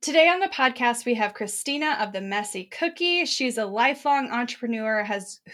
Today on the podcast, we have Krystina of The Messy Cookie. She's a lifelong entrepreneur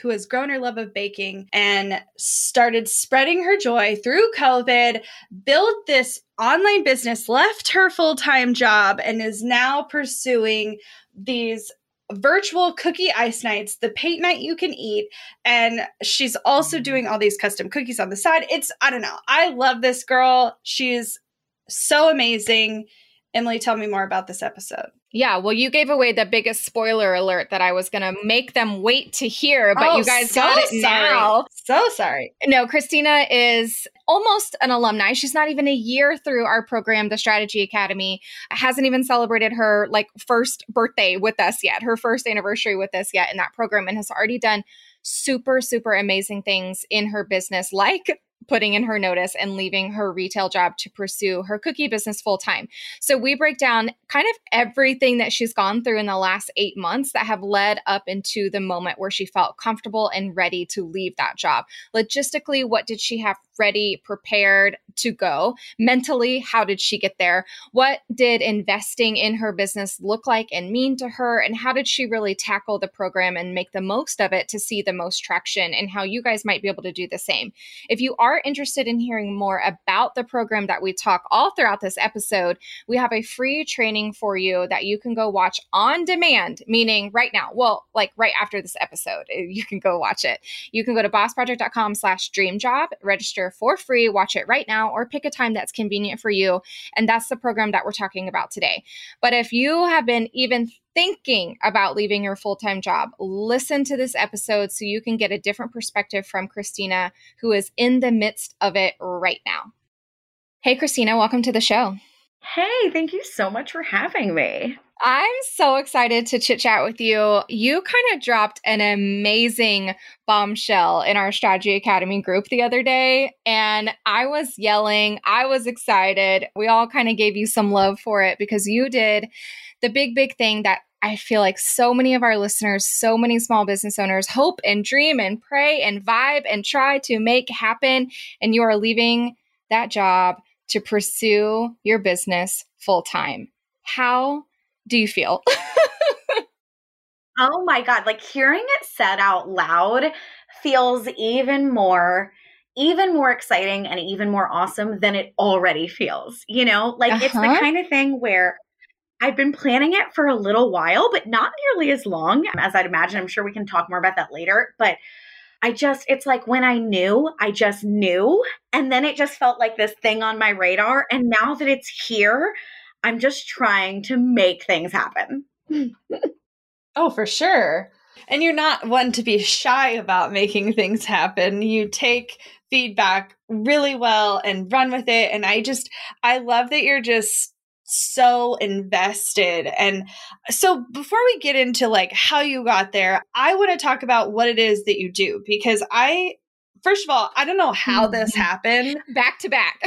who has grown her love of baking and started spreading her joy through COVID, built this online business, left her full-time job, and is now pursuing these virtual cookie ice nights, the paint night you can eat. And she's also doing all these custom cookies on the side. I don't know. I love this girl. She's so amazing. Emily, tell me more about this episode. Yeah, well, you gave away the biggest spoiler alert that I was going to make them wait to hear, but you guys got it now. So sorry. No, Krystina is almost an alumni. She's not even a year through our program, the Strategy Academy. Hasn't even celebrated her first birthday with us yet, her first anniversary with us yet in that program, and has already done super, super amazing things in her business, like putting in her notice and leaving her retail job to pursue her cookie business full time. So we break down kind of everything that she's gone through in the last 8 months that have led up into the moment where she felt comfortable and ready to leave that job. Logistically, what did she have ready, prepared to go? Mentally, how did she get there? What did investing in her business look like and mean to her? And how did she really tackle the program and make the most of it to see the most traction, and how you guys might be able to do the same? If you are interested in hearing more about the program that we talk all throughout this episode, we have a free training for you that you can go watch on demand, meaning right now, right after this episode, you can go watch it. You can go to bossproject.com/dreamjob, register for free, watch it right now, or pick a time that's convenient for you. And that's the program that we're talking about today. But if you have been even thinking about leaving your full-time job, listen to this episode so you can get a different perspective from Krystina, who is in the midst of it right now. Hey, Krystina, welcome to the show. Hey, thank you so much for having me. I'm so excited to chit chat with you. You kind of dropped an amazing bombshell in our Strategy Academy group the other day, and I was yelling. I was excited. We all kind of gave you some love for it because you did the big, big thing that I feel like so many of our listeners, so many small business owners hope and dream and pray and vibe and try to make happen. And you are leaving that job to pursue your business full time. How do you feel? Oh my God. Hearing it said out loud feels even more exciting and even more awesome than it already feels. It's the kind of thing where I've been planning it for a little while, but not nearly as long as I'd imagine. I'm sure we can talk more about that later, but it's when I just knew, and then it just felt like this thing on my radar. And now that it's here, I'm just trying to make things happen. Oh, for sure. And you're not one to be shy about making things happen. You take feedback really well and run with it. And I love that you're just so invested. And so before we get into how you got there, I want to talk about what it is that you do, because first of all, I don't know how this happened back to back,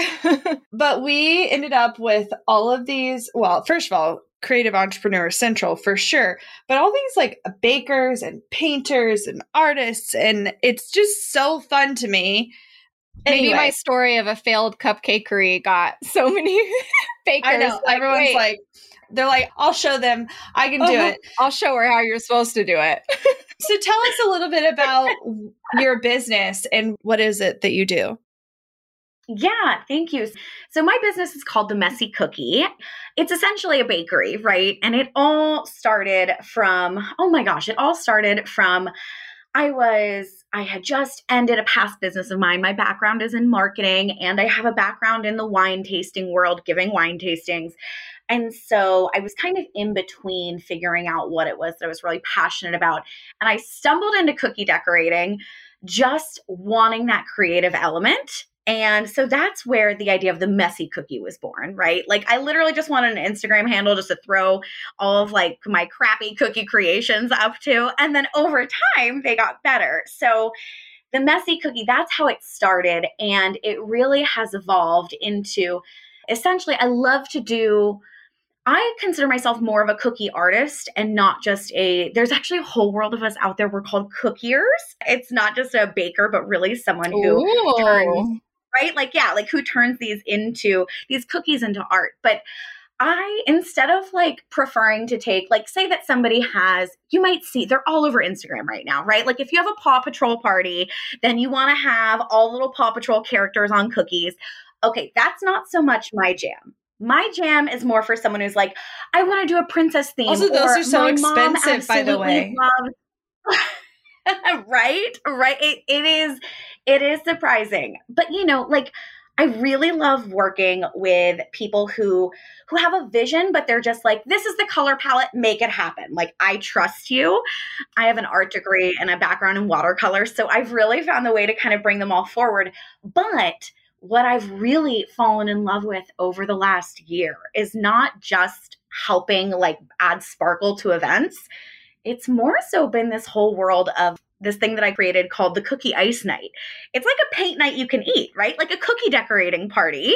but we ended up with all of these. Well, first of all, Creative Entrepreneur Central for sure, but all these bakers and painters and artists, and it's just so fun to me. Maybe my story of a failed cupcakery got so many bakers. I know. Everyone's they're I'll show them. I can do it. I'll show her how you're supposed to do it. So tell us a little bit about your business and what is it that you do? Yeah, thank you. So my business is called The Messy Cookie. It's essentially a bakery, right? And it all started from, I had just ended a past business of mine. My background is in marketing, and I have a background in the wine tasting world, giving wine tastings. And so I was kind of in between figuring out what it was that I was really passionate about. And I stumbled into cookie decorating, just wanting that creative element. And so that's where the idea of The Messy Cookie was born, right? Like, I literally just wanted an Instagram handle just to throw all of like my crappy cookie creations up to. And then over time, they got better. So The Messy Cookie, that's how it started. And it really has evolved into essentially, I consider myself more of a cookie artist and not just there's actually a whole world of us out there. We're called cookiers. It's not just a baker, but really someone who turns, right? Who turns these cookies into art. But I, instead of like preferring to take, like, say that somebody has, you might see, they're all over Instagram right now, right? Like, if you have a Paw Patrol party, then you want to have all little Paw Patrol characters on cookies. Okay, that's not so much my jam. My jam is more for someone who's like, I want to do a princess theme. Also, those are so expensive, by the way. Right? It is surprising. But, I really love working with people who have a vision, but they're just like, this is the color palette, make it happen. Like, I trust you. I have an art degree and a background in watercolor, so I've really found the way to kind of bring them all forward. But what I've really fallen in love with over the last year is not just helping add sparkle to events. It's more so been this whole world of this thing that I created called the Cookie Ice Night. It's like a paint night you can eat, right? Like a cookie decorating party.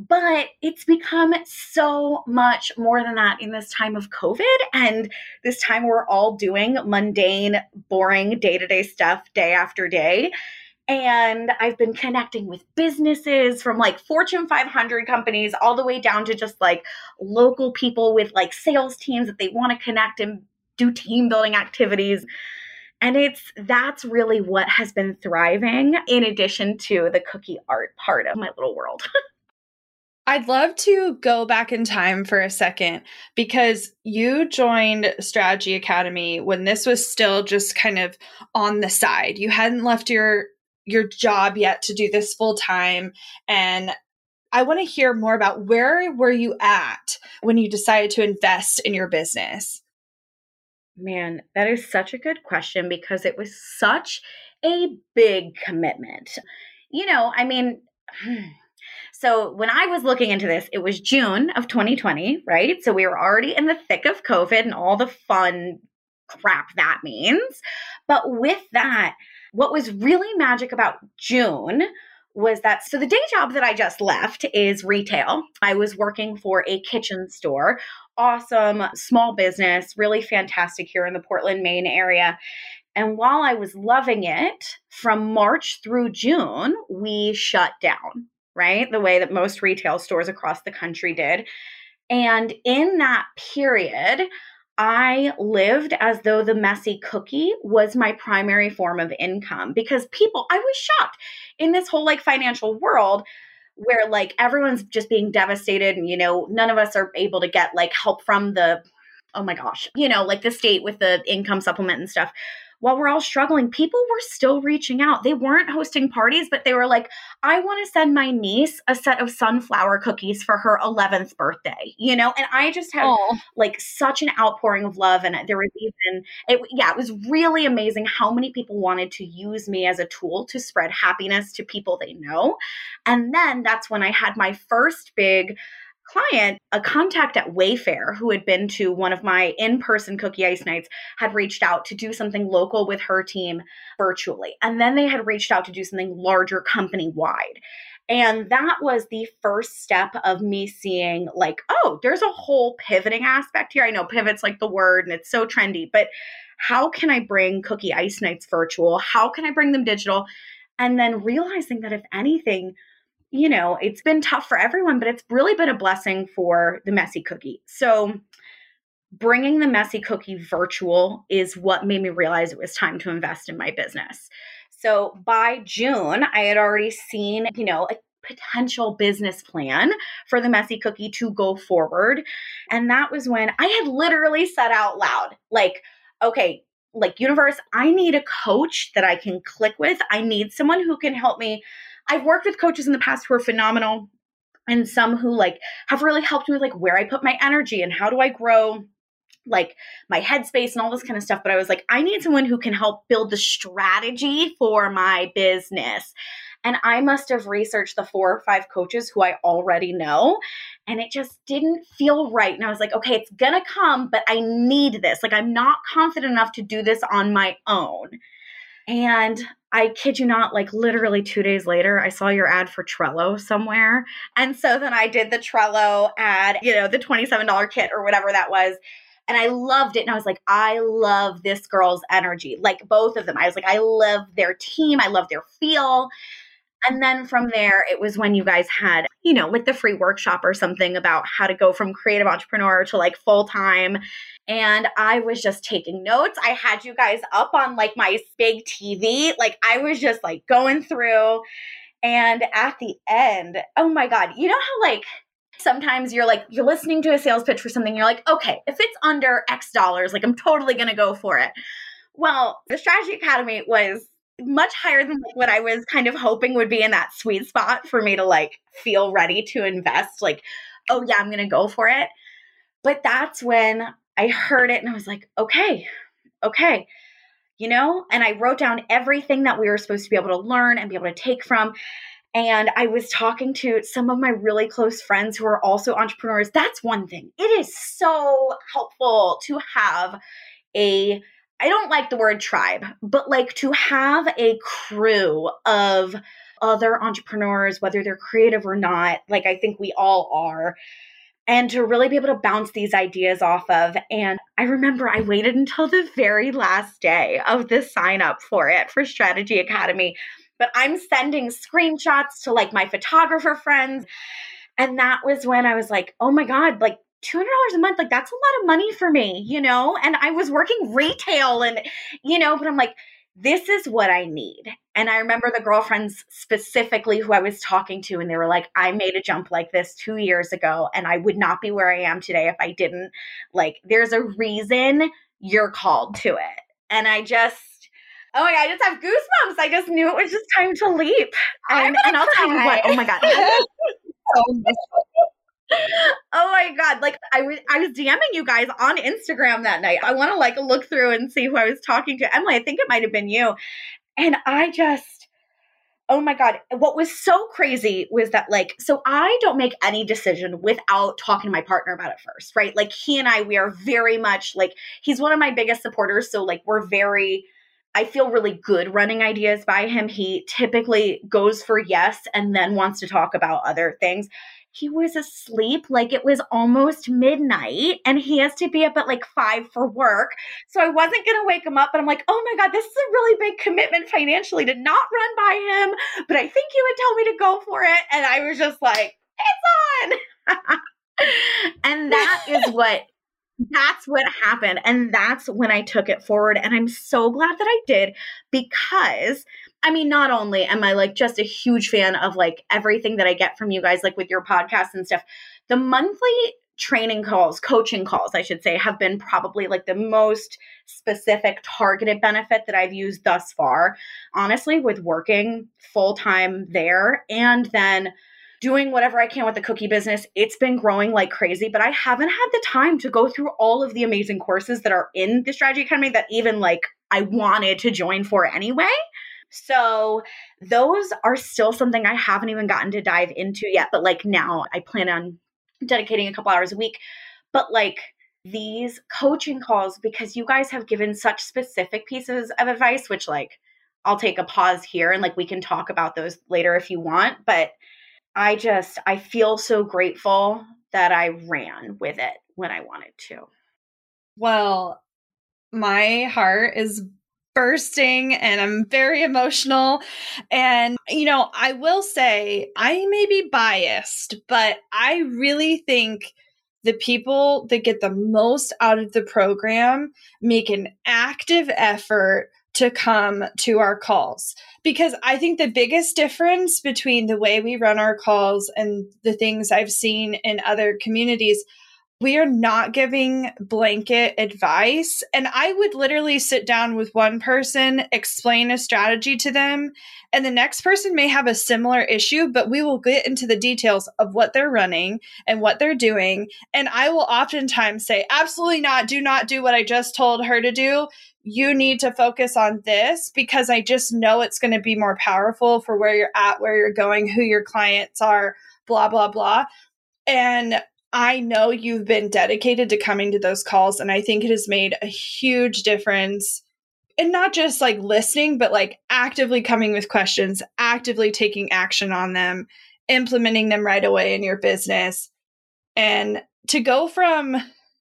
But it's become so much more than that in this time of COVID and this time we're all doing mundane, boring day-to-day stuff day after day. And I've been connecting with businesses from Fortune 500 companies all the way down to just local people with sales teams that they want to connect and do team building activities. And that's really what has been thriving in addition to the cookie art part of my little world. I'd love to go back in time for a second, because you joined Strategy Academy when this was still just kind of on the side. You hadn't left your job yet to do this full time. And I want to hear more about, where were you at when you decided to invest in your business? Man, that is such a good question, because it was such a big commitment. So when I was looking into this, it was June of 2020, right? So we were already in the thick of COVID and all the fun crap that means. But with that, what was really magic about June was that, so the day job that I just left is retail. I was working for a kitchen store, awesome, small business, really fantastic here in the Portland, Maine area. And while I was loving it, from March through June, we shut down, right? The way that most retail stores across the country did. And in that period, I lived as though the Messy Cookie was my primary form of income, because I was shocked in this whole financial world where everyone's just being devastated and, none of us are able to get help from the, oh my gosh, the state with the income supplement and stuff. While we're all struggling, people were still reaching out. They weren't hosting parties, but they were like, I want to send my niece a set of sunflower cookies for her 11th birthday, And I just had such an outpouring of love. And there was it was really amazing how many people wanted to use me as a tool to spread happiness to people they know. And then that's when I had my first big client, a contact at Wayfair who had been to one of my in-person Cookie Ice Nights, had reached out to do something local with her team virtually. And then they had reached out to do something larger company-wide. And that was the first step of me seeing there's a whole pivoting aspect here. I know pivot's the word and it's so trendy, but how can I bring Cookie Ice Nights virtual? How can I bring them digital? And then realizing that if anything, it's been tough for everyone, but it's really been a blessing for the Messy Cookie. So bringing the Messy Cookie virtual is what made me realize it was time to invest in my business. So by June, I had already seen, potential business plan for the Messy Cookie to go forward. And that was when I had literally said out loud, like, okay, like, universe, I need a coach that I can click with. I need someone who can help me. I've worked with coaches in the past who are phenomenal, and some who like have really helped me with like where I put my energy and how do I grow like my headspace and all this kind of stuff. But I was like, I need someone who can help build the strategy for my business. And I must have researched the 4 or 5 coaches who I already know. And it just didn't feel right. And I was like, okay, it's going to come, but I need this. Like, I'm not confident enough to do this on my own. And I kid you not, like literally 2 days later, I saw your ad for Trello somewhere. And so then I did the Trello ad, you know, the $27 kit or whatever that was. And I loved it. And I was like, I love this girl's energy, like both of them. I was like, I love their team. I love their feel. And then from there, it was when you guys had, you know, like the free workshop or something about how to go from creative entrepreneur to like full-time. And I was just taking notes. I had you guys up on like my big TV. Like I was just like going through. And at the end, oh my God, you know how like sometimes you're like, you're listening to a sales pitch for something. You're like, okay, if it's under X dollars, like I'm totally going to go for it. Well, the Strategy Academy was much higher than what I was kind of hoping would be in that sweet spot for me to like feel ready to invest. Like, oh yeah, I'm going to go for it. But that's when I heard it and I was like, okay, you know, and I wrote down everything that we were supposed to be able to learn and be able to take from. And I was talking to some of my really close friends who are also entrepreneurs. That's one thing. It is so helpful to have a, I don't like the word tribe, but like to have a crew of other entrepreneurs, whether they're creative or not, like I think we all are, and to really be able to bounce these ideas off of. And I remember I waited until the very last day of the sign up for it for Strategy Academy, but I'm sending screenshots to like my photographer friends. And that was when I was like, oh my God, like $200 a month, like that's a lot of money for me, you know? And I was working retail and, you know, but I'm like, this is what I need. And I remember the girlfriends specifically who I was talking to, and they were like, I made a jump like this 2 years ago and I would not be where I am today if I didn't. Like, there's a reason you're called to it. And I just, oh my God, I just have goosebumps. I just knew it was just time to leap. And I'll tell you what, oh my God. Oh my God. Like I was DMing you guys on Instagram that night. I want to like look through and see who I was talking to. Emily, I think it might've been you. And I just, oh my God. What was so crazy was that like, so I don't make any decision without talking to my partner about it first, right? Like he and I, we are very much like, he's one of my biggest supporters. So like, I feel really good running ideas by him. He typically goes for yes and then wants to talk about other things. He was asleep, like it was almost midnight, and he has to be up at like 5 for work. So I wasn't going to wake him up, but I'm like, oh my God, this is a really big commitment financially to not run by him, but I think he would tell me to go for it. And I was just like, it's on. And that is what, that's what happened. And that's when I took it forward. And I'm so glad that I did, because I mean, not only am I like just a huge fan of like everything that I get from you guys, like with your podcast and stuff, the monthly training calls, coaching calls, I should say, have been probably like the most specific targeted benefit that I've used thus far, honestly, with working full time there and then doing whatever I can with the cookie business. It's been growing like crazy, but I haven't had the time to go through all of the amazing courses that are in the Strategy Academy that even like I wanted to join for anyway. So those are still something I haven't even gotten to dive into yet. But like now I plan on dedicating a couple hours a week, but like these coaching calls, because you guys have given such specific pieces of advice, which like I'll take a pause here and like we can talk about those later if you want, but I feel so grateful that I ran with it when I wanted to. Well, my heart is bursting and I'm very emotional. And, you know, I will say I may be biased, but I really think the people that get the most out of the program make an active effort to come to our calls. Because I think the biggest difference between the way we run our calls and the things I've seen in other communities, we are not giving blanket advice. And I would literally sit down with one person, explain a strategy to them, and the next person may have a similar issue, but we will get into the details of what they're running and what they're doing. And I will oftentimes say, absolutely not. Do not do what I just told her to do. You need to focus on this because I just know it's going to be more powerful for where you're at, where you're going, who your clients are, blah, blah, blah. And I know you've been dedicated to coming to those calls, and I think it has made a huge difference in not just like listening, but like actively coming with questions, actively taking action on them, implementing them right away in your business. And to go from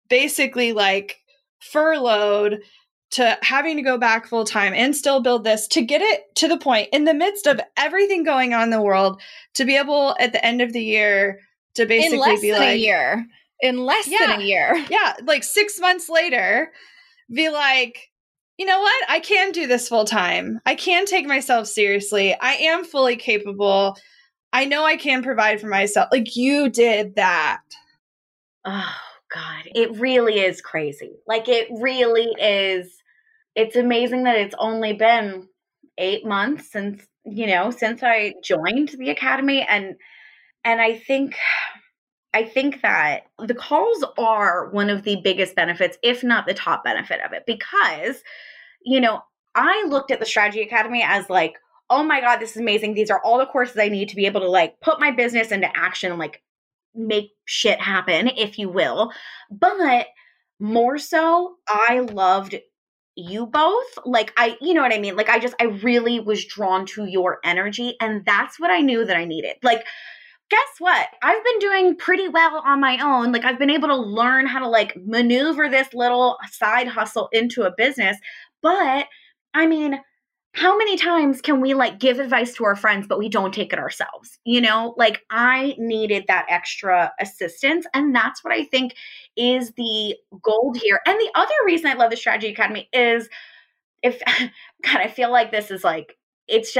basically like furloughed to having to go back full time and still build this, to get it to the point in the midst of everything going on in the world, to be able at the end of the year to basically be like, in less than a year. Yeah. Like 6 months later, be like, you know what? I can do this full time. I can take myself seriously. I am fully capable. I know I can provide for myself. Like, you did that. Oh God. It really is crazy. Like, it really is. It's amazing that it's only been 8 months since I joined the Academy. And I think that the calls are one of the biggest benefits, if not the top benefit of it, because, I looked at the Strategy Academy as like, oh my God, this is amazing. These are all the courses I need to be able to like put my business into action and like make shit happen, if you will. But more so, I loved you both. Like, you know what I mean? Like, I really was drawn to your energy, and that's what I knew that I needed. Like, guess what? I've been doing pretty well on my own. Like, I've been able to learn how to like maneuver this little side hustle into a business. But I mean, how many times can we like give advice to our friends, but we don't take it ourselves? Like, I needed that extra assistance. And that's what I think is the gold here. And the other reason I love the Strategy Academy is, I feel like this is like, it's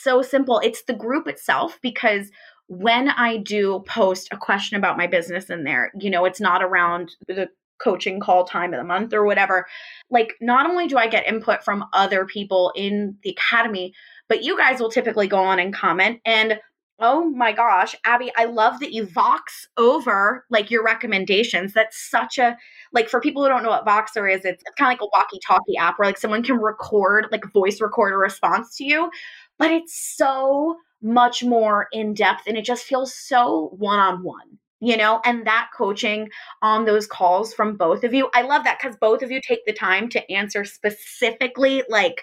so simple. It's the group itself, because when I do post a question about my business in there, it's not around the coaching call time of the month or whatever. Like, not only do I get input from other people in the Academy, but you guys will typically go on and comment. And oh my gosh, Abby, I love that you Vox over like your recommendations. That's such a, like, for people who don't know what Voxer is, it's kind of like a walkie-talkie app where like someone can record, like voice record a response to you, but it's so much more in depth, and it just feels so one-on-one, and that coaching on those calls from both of you. I love that, because both of you take the time to answer specifically, like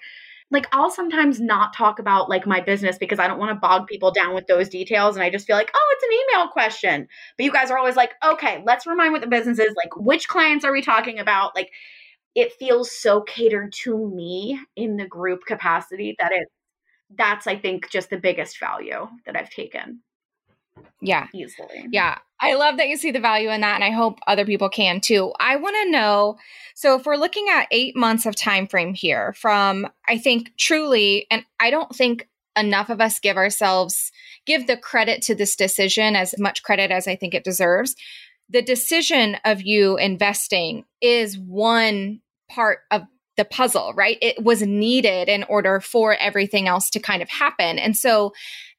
I'll sometimes not talk about like my business because I don't want to bog people down with those details. And I just feel like, oh, it's an email question. But you guys are always like, okay, let's remind what the business is, like, which clients are we talking about? Like, it feels so catered to me in the group capacity that that's, I think, just the biggest value that I've taken. Yeah. Easily. Yeah. I love that you see the value in that, and I hope other people can too. I want to know, so if we're looking at 8 months of time frame here from, I think truly, and I don't think enough of us give the credit to this decision, as much credit as I think it deserves. The decision of you investing is one part of the puzzle, right? It was needed in order for everything else to kind of happen. And so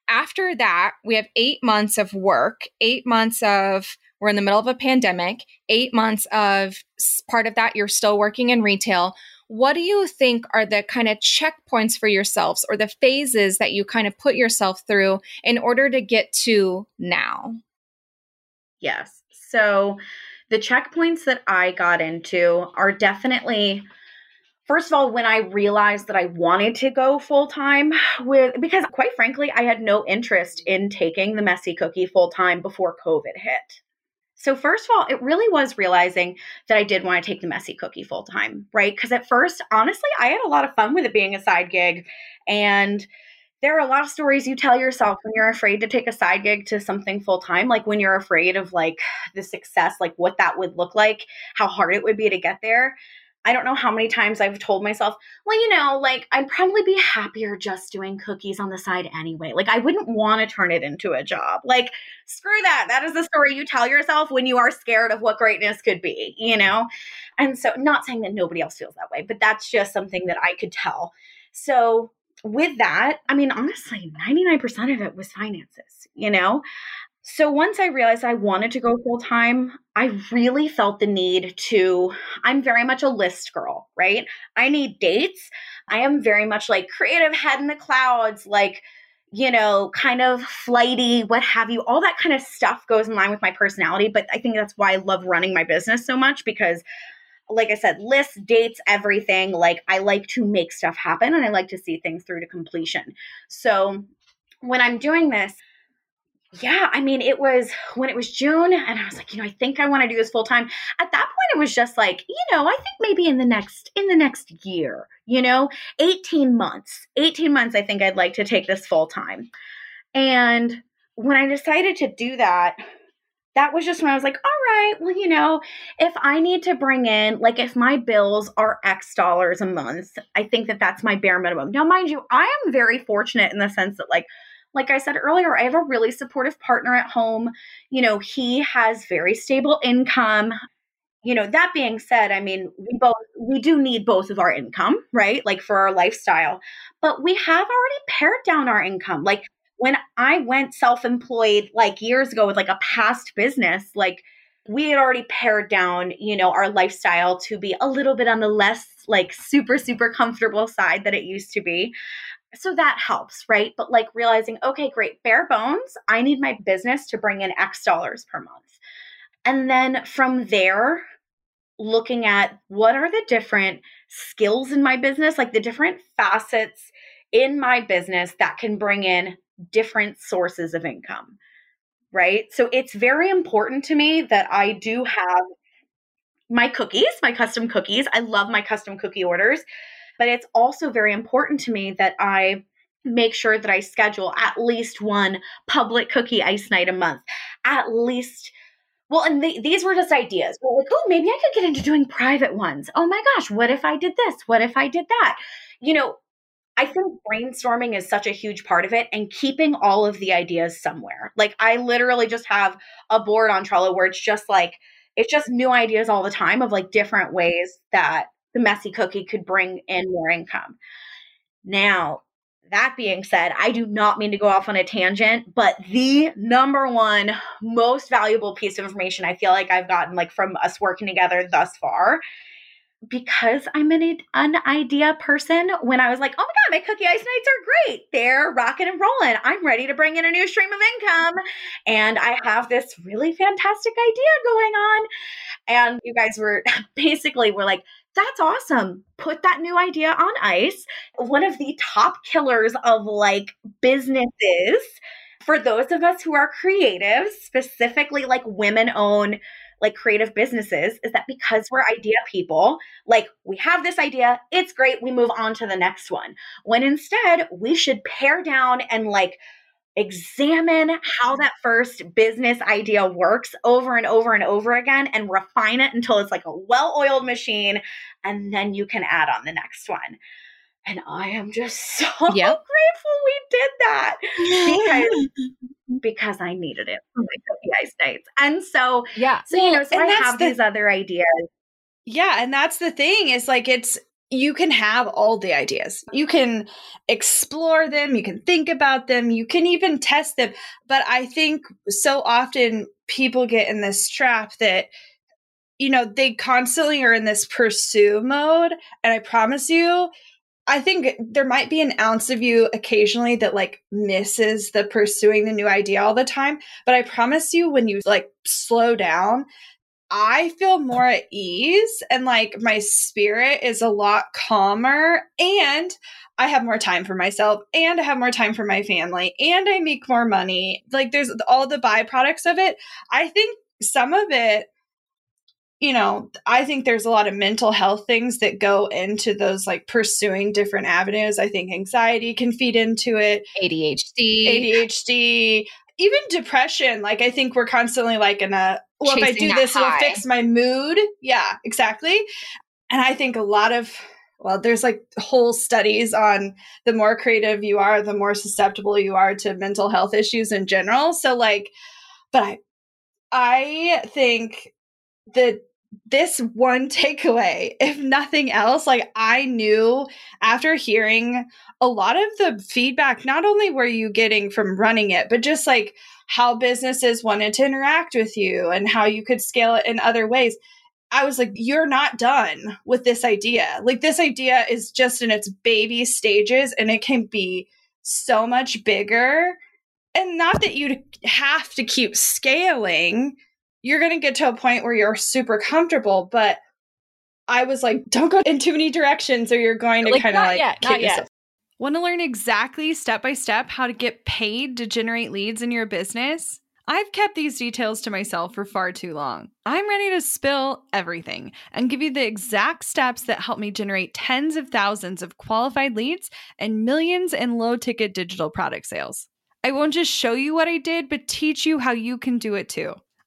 after that, we have 8 months of work, 8 months of, we're in the middle of a pandemic, 8 months of, part of that, you're still working in retail. What do you think are the kind of checkpoints for yourselves, or the phases that you kind of put yourself through in order to get to now? Yes. So the checkpoints that I got into are definitely, first of all, when I realized that I wanted to go full time because quite frankly, I had no interest in taking the Messy Cookie full time before COVID hit. So first of all, it really was realizing that I did want to take the Messy Cookie full time, right? Because at first, honestly, I had a lot of fun with it being a side gig. And there are a lot of stories you tell yourself when you're afraid to take a side gig to something full time, like when you're afraid of like the success, like what that would look like, how hard it would be to get there. I don't know how many times I've told myself, well, you know, like I'd probably be happier just doing cookies on the side anyway. Like I wouldn't want to turn it into a job. Like screw that. That is the story you tell yourself when you are scared of what greatness could be, you know? And so not saying that nobody else feels that way, but that's just something that I could tell. So with that, I mean, honestly, 99% of it was finances, you know? So once I realized I wanted to go full time, I really felt the need to, I'm very much a list girl, right? I need dates. I am very much like creative, head in the clouds, like, you know, kind of flighty, what have you. All that kind of stuff goes in line with my personality. But I think that's why I love running my business so much, because like I said, lists, dates, everything. Like I like to make stuff happen and I like to see things through to completion. So when I'm doing this, yeah, I mean, it was when it was June and I was like, you know, I think I want to do this full time. At that point, it was just like, you know, I think maybe in the next year, you know, 18 months, I think I'd like to take this full time. And when I decided to do that, that was just when I was like, all right, well, you know, if I need to bring in, like if my bills are X dollars a month, I think that that's my bare minimum. Now, mind you, I am very fortunate in the sense that like I said earlier, I have a really supportive partner at home. You know, he has very stable income. You know, that being said, I mean, we do need both of our income, right? Like for our lifestyle, but we have already pared down our income. Like when I went self-employed like years ago with like a past business, like we had already pared down, you know, our lifestyle to be a little bit on the less like super, super comfortable side that it used to be. So that helps, right? But like realizing, okay, great, bare bones, I need my business to bring in X dollars per month. And then from there, looking at what are the different skills in my business, like the different facets in my business that can bring in different sources of income, right? So it's very important to me that I do have my cookies, my custom cookies. I love my custom cookie orders. But it's also very important to me that I make sure that I schedule at least one public cookie ice night a month, at least. Well, and these were just ideas. We're like, oh, maybe I could get into doing private ones. Oh my gosh, what if I did this? What if I did that? You know, I think brainstorming is such a huge part of it and keeping all of the ideas somewhere. Like I literally just have a board on Trello where it's just like, it's just new ideas all the time of like different ways that the messy cookie could bring in more income. Now, that being said, I do not mean to go off on a tangent, but the number one most valuable piece of information I feel like I've gotten like from us working together thus far, because I'm an idea person, when I was like, oh my God, my cookie ice nights are great. They're rocking and rolling. I'm ready to bring in a new stream of income. And I have this really fantastic idea going on. And you guys were like, that's awesome. Put that new idea on ice. One of the top killers of like businesses for those of us who are creatives, specifically like women-owned like creative businesses, is that because we're idea people, like we have this idea, it's great, we move on to the next one. When instead we should pare down and like examine how that first business idea works over and over and over again and refine it until it's like a well-oiled machine, and then you can add on the next one. And I am just so grateful we did that because I needed it for my cookie ice nights. And so, so I have these other ideas. Yeah. And that's the thing is like, you can have all the ideas. You can explore them. You can think about them. You can even test them. But I think so often people get in this trap that, you know, they constantly are in this pursue mode. And I promise you, I think there might be an ounce of you occasionally that like misses the pursuing the new idea all the time. But I promise you, when you like slow down, I feel more at ease and like my spirit is a lot calmer, and I have more time for myself, and I have more time for my family, and I make more money. Like there's all the byproducts of it. I think some of it, you know, I think there's a lot of mental health things that go into those like pursuing different avenues. I think anxiety can feed into it. ADHD. Even depression, like I think we're constantly like in a, well, if I do this, it'll fix my mood. Yeah, exactly. And I think a lot of, well, there's like whole studies on the more creative you are, the more susceptible you are to mental health issues in general. So like, but I think that this one takeaway, if nothing else, like I knew after hearing a lot of the feedback, not only were you getting from running it, but just like how businesses wanted to interact with you and how you could scale it in other ways. I was like, you're not done with this idea. Like this idea is just in its baby stages and it can be so much bigger. And not that you have to keep scaling. You're going to get to a point where you're super comfortable, but I was like, don't go in too many directions or you're going to kind of like kick yourself. Want to learn exactly step by step how to get paid to generate leads in your business? I've kept these details to myself for far too long. I'm ready to spill everything and give you the exact steps that help me generate tens of thousands of qualified leads and millions in low-ticket digital product sales. I won't just show you what I did, but teach you how you can do it too.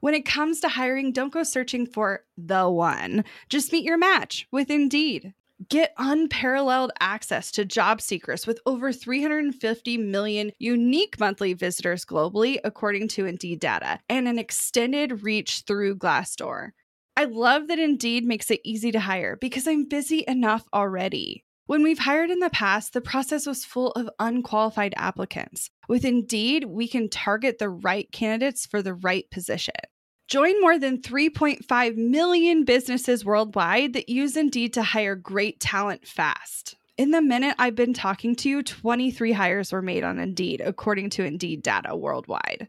When it comes to hiring, don't go searching for the one. Just meet your match with Indeed. Get unparalleled access to job seekers with over 350 million unique monthly visitors globally, according to Indeed data, and an extended reach through Glassdoor. I love that Indeed makes it easy to hire because I'm busy enough already. When we've hired in the past, the process was full of unqualified applicants. With Indeed, we can target the right candidates for the right position. Join more than 3.5 million businesses worldwide that use Indeed to hire great talent fast. In the minute I've been talking to you, 23 hires were made on Indeed, according to Indeed data worldwide.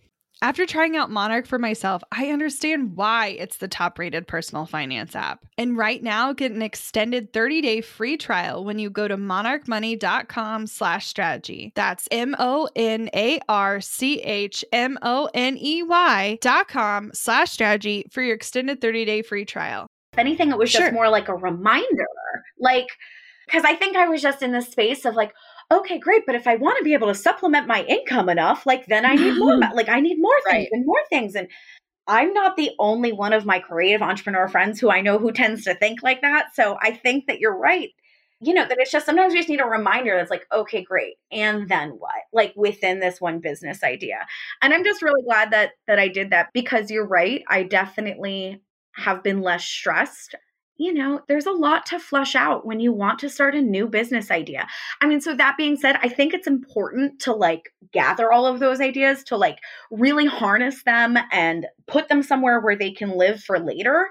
After trying out Monarch for myself, I understand why it's the top-rated personal finance app. And right now, get an extended 30-day free trial when you go to monarchmoney.com/strategy. That's monarchmoney.com/strategy for your extended 30-day free trial. If anything, it was just more like a reminder, like, because I think I was just in this space of like, okay, great. But if I want to be able to supplement my income enough, like then I need more, like I need more things and more things. And I'm not the only one of my creative entrepreneur friends who I know who tends to think like that. So I think that you're right. You know, that it's just sometimes we just need a reminder that's like, okay, great. And then what? Like within this one business idea. And I'm just really glad that I did that because you're right. I definitely have been less stressed. You know, there's a lot to flush out when you want to start a new business idea. I mean, so that being said, I think it's important to like gather all of those ideas to like really harness them and put them somewhere where they can live for later.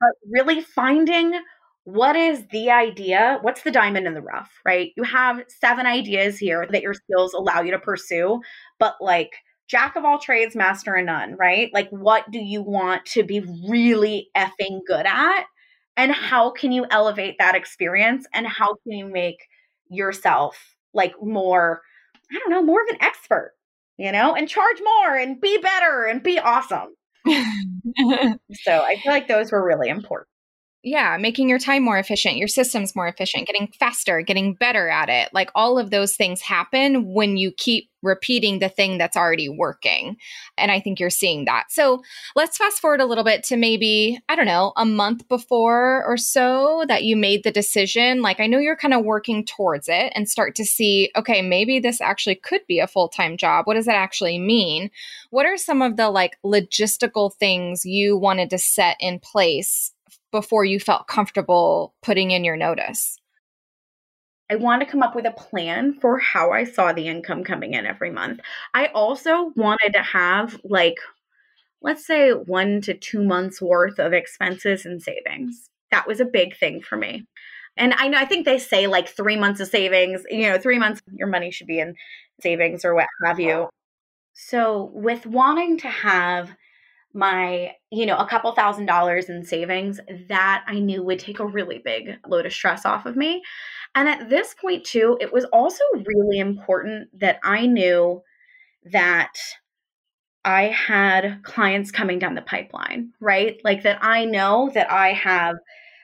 But really finding what is the idea? What's the diamond in the rough, right? You have 7 ideas here that your skills allow you to pursue, but like jack of all trades, master of none, right? Like, what do you want to be really effing good at? And how can you elevate that experience? And how can you make yourself like more, I don't know, more of an expert, you know, and charge more and be better and be awesome. So I feel like those were really important. Yeah. Making your time more efficient, your systems more efficient, getting faster, getting better at it. Like all of those things happen when you keep repeating the thing that's already working. And I think you're seeing that. So let's fast forward a little bit to maybe, I don't know, a month before or so that you made the decision. Like, I know you're kind of working towards it and start to see, okay, maybe this actually could be a full-time job. What does that actually mean? What are some of the like logistical things you wanted to set in place before you felt comfortable putting in your notice? I want to come up with a plan for how I saw the income coming in every month. I also wanted to have like, let's say 1 to 2 months worth of expenses and savings. That was a big thing for me. And I know, I think they say like 3 months of savings, you know, 3 months, your money should be in savings or what have you. So with wanting to have my, you know, a couple $1,000s in savings, that I knew would take a really big load of stress off of me. And at this point too, it was also really important that I knew that I had clients coming down the pipeline, right? Like that I know that I have,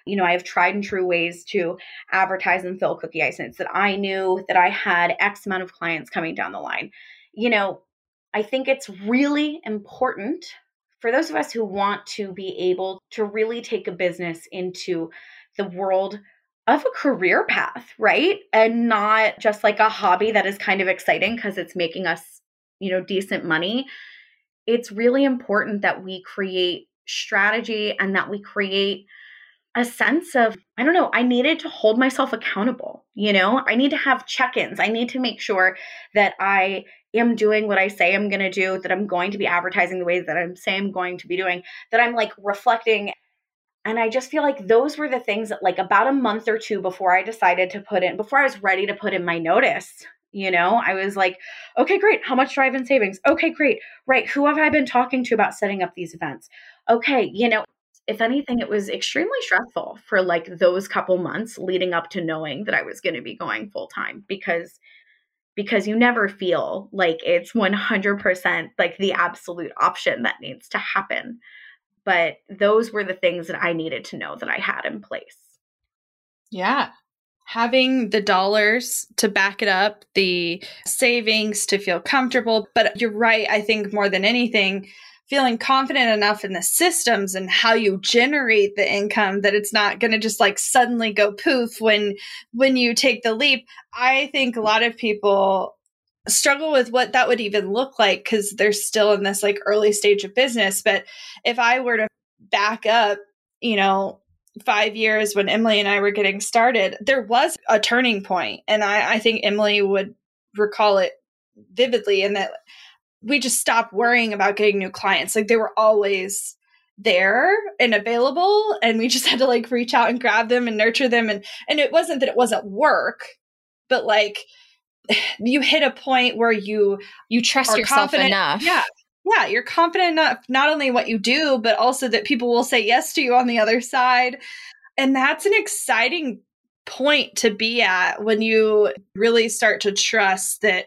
you know, I have tried and true ways to advertise and fill Cookie Ice Nights, that I knew that I had X amount of clients coming down the line. You know, I think it's really important for those of us who want to be able to really take a business into the world of a career path, right? And not just like a hobby that is kind of exciting because it's making us, you know, decent money. It's really important that we create strategy and that we create a sense of, I don't know, I needed to hold myself accountable. You know, I need to have check-ins. I need to make sure that I am doing what I say I'm going to do, that I'm going to be advertising the way that I'm saying I'm going to be doing, that I'm like reflecting. And I just feel like those were the things that like about a month or two before I decided to put in, before I was ready to put in my notice, you know, I was like, okay, great. How much do I have in savings? Okay, great. Right. Who have I been talking to about setting up these events? Okay. You know, if anything, it was extremely stressful for like those couple months leading up to knowing that I was going to be going full time, because you never feel like it's 100% like the absolute option that needs to happen. But those were the things that I needed to know that I had in place. Yeah. Having the dollars to back it up, the savings to feel comfortable. But you're right. I think more than anything, feeling confident enough in the systems and how you generate the income that it's not going to just like suddenly go poof when you take the leap. I think a lot of people struggle with what that would even look like because they're still in this like early stage of business. But if I were to back up, you know, 5 years when Emily and I were getting started, there was a turning point. And I think Emily would recall it vividly in that we just stopped worrying about getting new clients. Like they were always there and available, and we just had to like reach out and grab them and nurture them. And it wasn't that it wasn't work, but like you hit a point where you trust yourself enough. Yeah. Yeah. You're confident enough, not only what you do, but also that people will say yes to you on the other side. And that's an exciting point to be at when you really start to trust that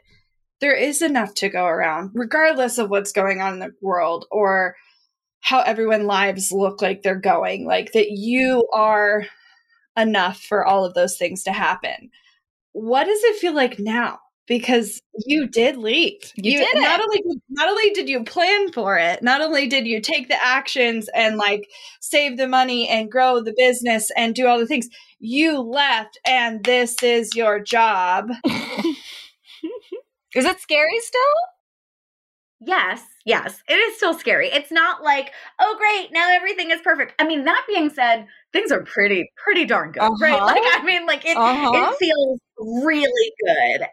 there is enough to go around, regardless of what's going on in the world or how everyone's lives look like they're going, like that you are enough for all of those things to happen. What does it feel like now? Because you did leap. You did it. Not only did you plan for it, not only did you take the actions and like save the money and grow the business and do all the things, you left and this is your job. Is it scary still? Yes. It is still scary. It's not like, oh, great, now everything is perfect. I mean, that being said, things are pretty darn good, right? Like, I mean, like it feels really good.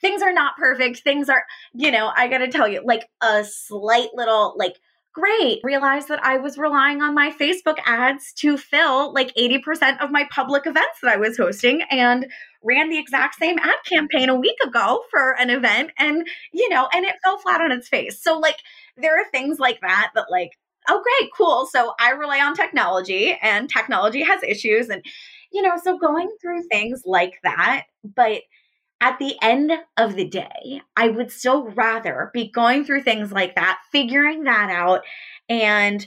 Things are not perfect. Things are, you know, I got to tell you, like a slight little like Great. Realized that I was relying on my Facebook ads to fill like 80% of my public events that I was hosting, and ran the exact same ad campaign a week ago for an event, and, you know, and it fell flat on its face. So like there are things like that that like, oh, great, cool. So I rely on technology, and technology has issues, and, you know, so going through things like that. But at the end of the day, I would still rather be going through things like that, figuring that out. And,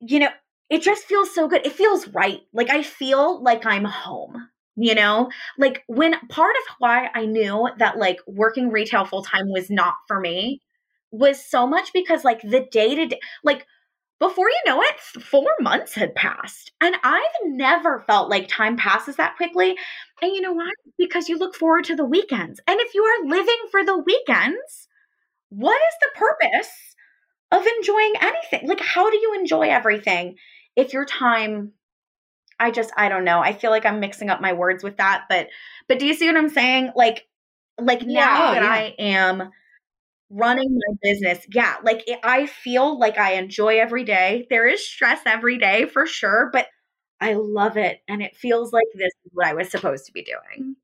you know, it just feels so good. It feels right. Like I feel like I'm home, you know, like when part of why I knew that like working retail full time was not for me was so much because like the day to day, like before you know it, 4 months had passed, and I've never felt like time passes that quickly. And you know why? Because you look forward to the weekends. And if you are living for the weekends, what is the purpose of enjoying anything? Like, how do you enjoy everything if your time, I don't know. I feel like I'm mixing up my words with that, but do you see what I'm saying? Like now that I am running my business. Yeah. Like I feel like I enjoy every day. There is stress every day for sure, but I love it. And it feels like this is what I was supposed to be doing.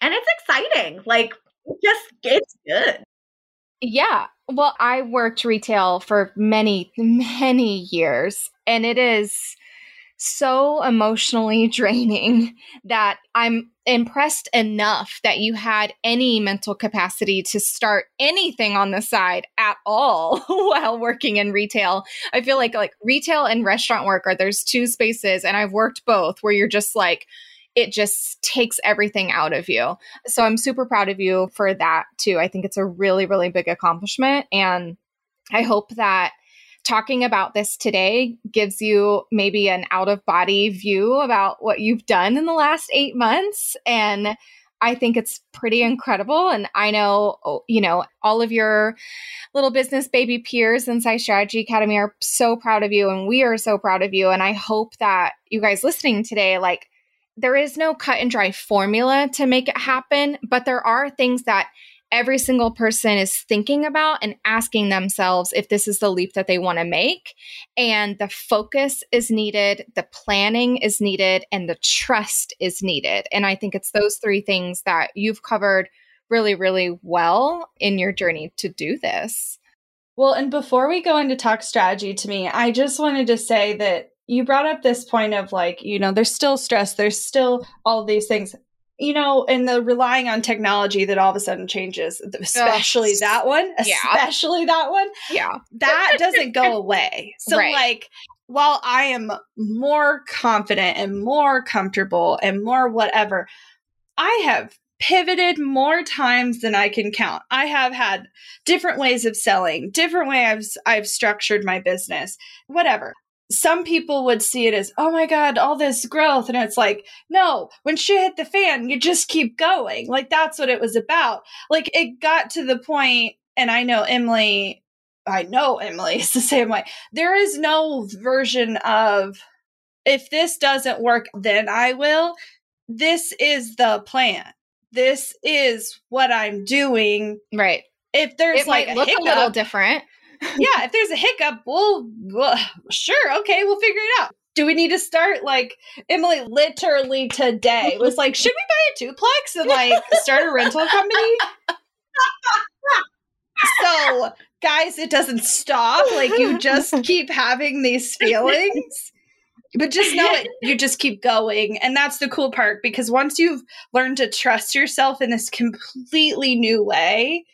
And it's exciting. Like it's good. Yeah. Well, I worked retail for many, many years, and it is so emotionally draining that I'm impressed enough that you had any mental capacity to start anything on the side at all while working in retail. I feel like retail and restaurant work are there's two spaces, and I've worked both, where you're just like, it just takes everything out of you. So I'm super proud of you for that too. I think it's a really, really big accomplishment. And I hope that talking about this today gives you maybe an out-of-body view about what you've done in the last 8 months. And I think it's pretty incredible. And I know, you know, all of your little business baby peers inside Strategy Academy are so proud of you, and we are so proud of you. And I hope that you guys listening today, like, there is no cut and dry formula to make it happen, but there are things that every single person is thinking about and asking themselves if this is the leap that they want to make. And the focus is needed, the planning is needed, and the trust is needed. And I think it's those three things that you've covered really, really well in your journey to do this. Well, and before we go into talk strategy to me, I just wanted to say that you brought up this point of like, you know, there's still stress, there's still all these things. You know, and the relying on technology that all of a sudden changes, especially that one, Yeah. That doesn't go away. So like, while I am more confident and more comfortable and more whatever, I have pivoted more times than I can count. I have had different ways of selling, different ways I've structured my business, whatever. Some people would see it as, oh my God, all this growth. And it's like, no, when shit hit the fan, you just keep going. Like, that's what it was about. Like, it got to the point, and I know Emily is the same way. There is no version of, if this doesn't work, then I will. This is the plan. This is what I'm doing. Right. If there's it like might look a little different. Yeah, if there's a hiccup, we'll sure, okay, we'll figure it out. Do we need to start? Like, Emily literally today was like, should we buy a duplex and like start a rental company? So, guys, it doesn't stop. Like, you just keep having these feelings. But just know it, you just keep going. And that's the cool part, because once you've learned to trust yourself in this completely new way,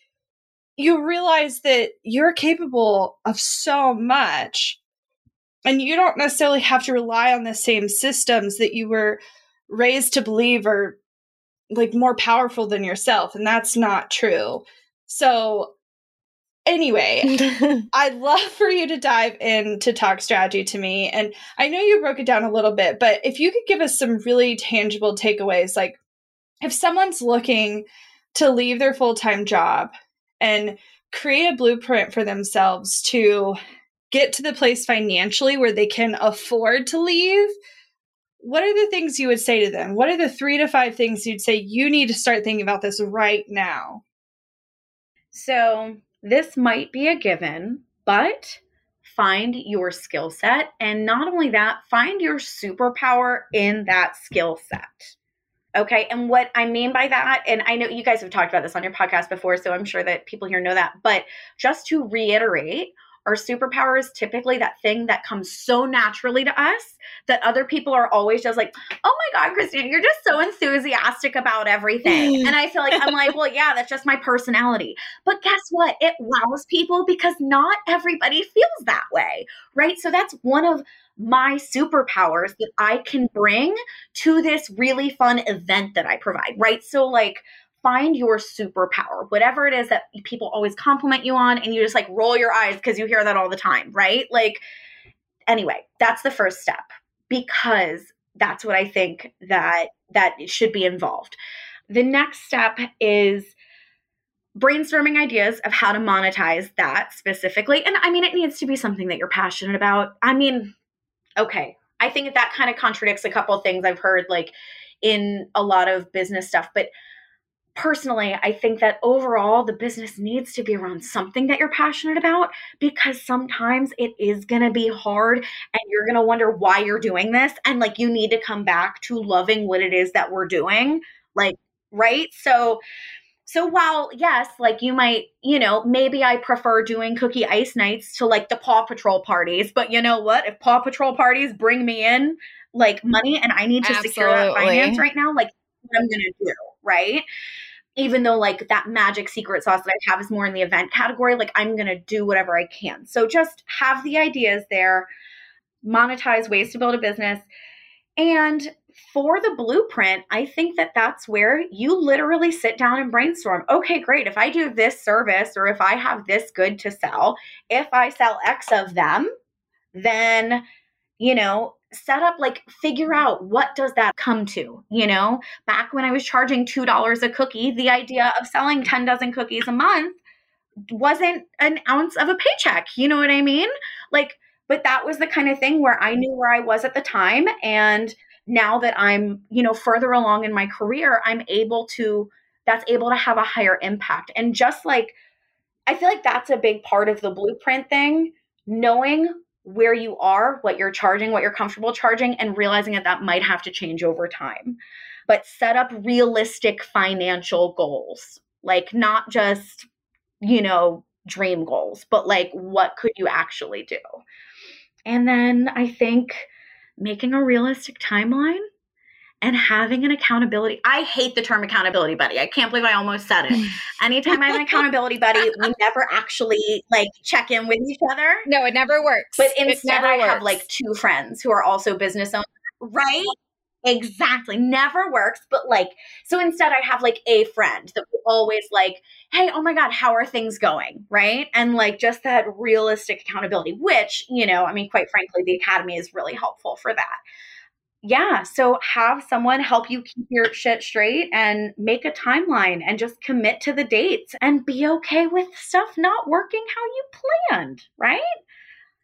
you realize that you're capable of so much, and you don't necessarily have to rely on the same systems that you were raised to believe are like more powerful than yourself. And that's not true. So anyway, I'd love for you to dive into talk strategy to me. And I know you broke it down a little bit, but if you could give us some really tangible takeaways, like if someone's looking to leave their full-time job and create a blueprint for themselves to get to the place financially where they can afford to leave, what are the things you would say to them? What are the 3 to 5 things you'd say you need to start thinking about this right now? So this might be a given, but find your skill set. And not only that, find your superpower in that skill set. Okay. And what I mean by that, and I know you guys have talked about this on your podcast before, so I'm sure that people here know that, but just to reiterate, our superpower is typically that thing that comes so naturally to us that other people are always just like, oh my God, Krystina, you're just so enthusiastic about everything. And I feel like, I'm like, well, yeah, that's just my personality. But guess what? It wows people because not everybody feels that way, right? So that's one of my superpowers that I can bring to this really fun event that I provide, right? So like, find your superpower, whatever it is that people always compliment you on and you just like roll your eyes because you hear that all the time, right? Like, anyway, that's the first step because that's what I think that should be involved. The next step is brainstorming ideas of how to monetize that specifically. And I mean, it needs to be something that you're passionate about. I mean, okay, I think that kind of contradicts a couple of things I've heard like in a lot of business stuff, but personally, I think that overall the business needs to be around something that you're passionate about because sometimes it is going to be hard and you're going to wonder why you're doing this. And like, you need to come back to loving what it is that we're doing. Like, right. So while yes, like you might, you know, maybe I prefer doing Cookie Ice Nights to like the Paw Patrol parties, but you know what, if Paw Patrol parties bring me in like money and I need to secure that finance right now, like what I'm going to do. Right? Even though like that magic secret sauce that I have is more in the event category, like I'm going to do whatever I can. So just have the ideas there, monetize ways to build a business. And for the blueprint, I think that that's where you literally sit down and brainstorm. Okay, great. If I do this service or if I have this good to sell, if I sell X of them, then, you know, set up, like figure out what does that come to, you know, back when I was charging $2 a cookie, the idea of selling 10 dozen cookies a month wasn't an ounce of a paycheck. You know what I mean? Like, but that was the kind of thing where I knew where I was at the time. And now that I'm, you know, further along in my career, I'm able to, that's able to have a higher impact. And just like, I feel like that's a big part of the blueprint thing, knowing where you are, what you're charging, what you're comfortable charging, and realizing that that might have to change over time. But set up realistic financial goals, like not just, you know, dream goals, but like what could you actually do? And then I think making a realistic timeline and having an accountability. I hate the term accountability buddy. I can't believe I almost said it. Anytime I have an accountability buddy, we never actually like check in with each other. No, it never works. But instead I have like two friends who are also business owners, right? Exactly. Never works. But like, so instead I have like a friend that we always like, hey, oh my God, how are things going? Right. And like just that realistic accountability, which, you know, I mean, quite frankly, the Academy is really helpful for that. Yeah. So have someone help you keep your shit straight and make a timeline and just commit to the dates and be okay with stuff not working how you planned, right?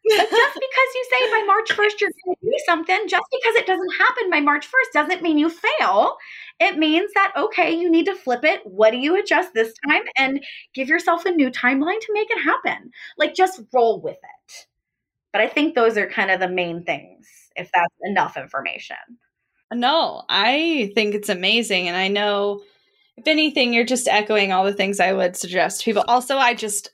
But just because you say by March 1st, you're going to do something, just because it doesn't happen by March 1st doesn't mean you fail. It means that, okay, you need to flip it. What do you adjust this time? And give yourself a new timeline to make it happen. Like just roll with it. But I think those are kind of the main things, if that's enough information. No, I think it's amazing. And I know, if anything, you're just echoing all the things I would suggest to people. Also, I just,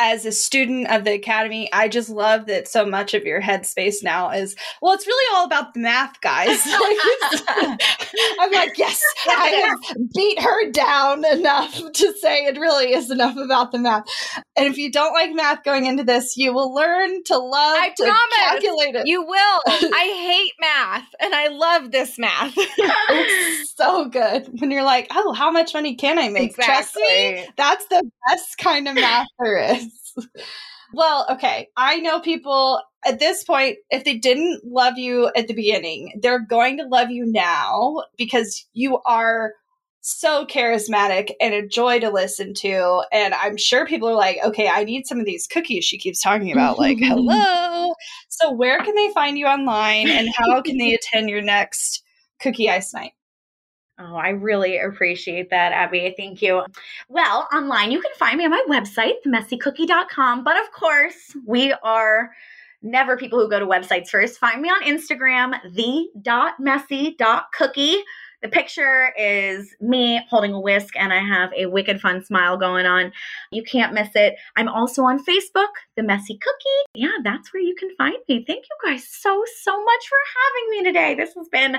as a student of the Academy, I just love that so much of your headspace now is, well, it's really all about the math, guys. I'm like, yes, I have beat her down enough to say it really is enough about the math. And if you don't like math going into this, you will learn to love calculate it. You will. I hate math and I love this math. It's so good when you're like, oh, how much money can I make? Exactly. Trust me, that's the best kind of math there is. Well, okay. I know people at this point, if they didn't love you at the beginning, they're going to love you now because you are so charismatic and a joy to listen to. And I'm sure people are like, okay, I need some of these cookies she keeps talking about. Like, hello. So where can they find you online and how can they attend your next Cookie Ice Night? Oh, I really appreciate that, Abby. Thank you. Well, online, you can find me on my website, themessycookie.com. But of course, we are never people who go to websites first. Find me on Instagram, the.messy.cookie. The picture is me holding a whisk, and I have a wicked fun smile going on. You can't miss it. I'm also on Facebook, The Messy Cookie. Yeah, that's where you can find me. Thank you guys so much for having me today. This has been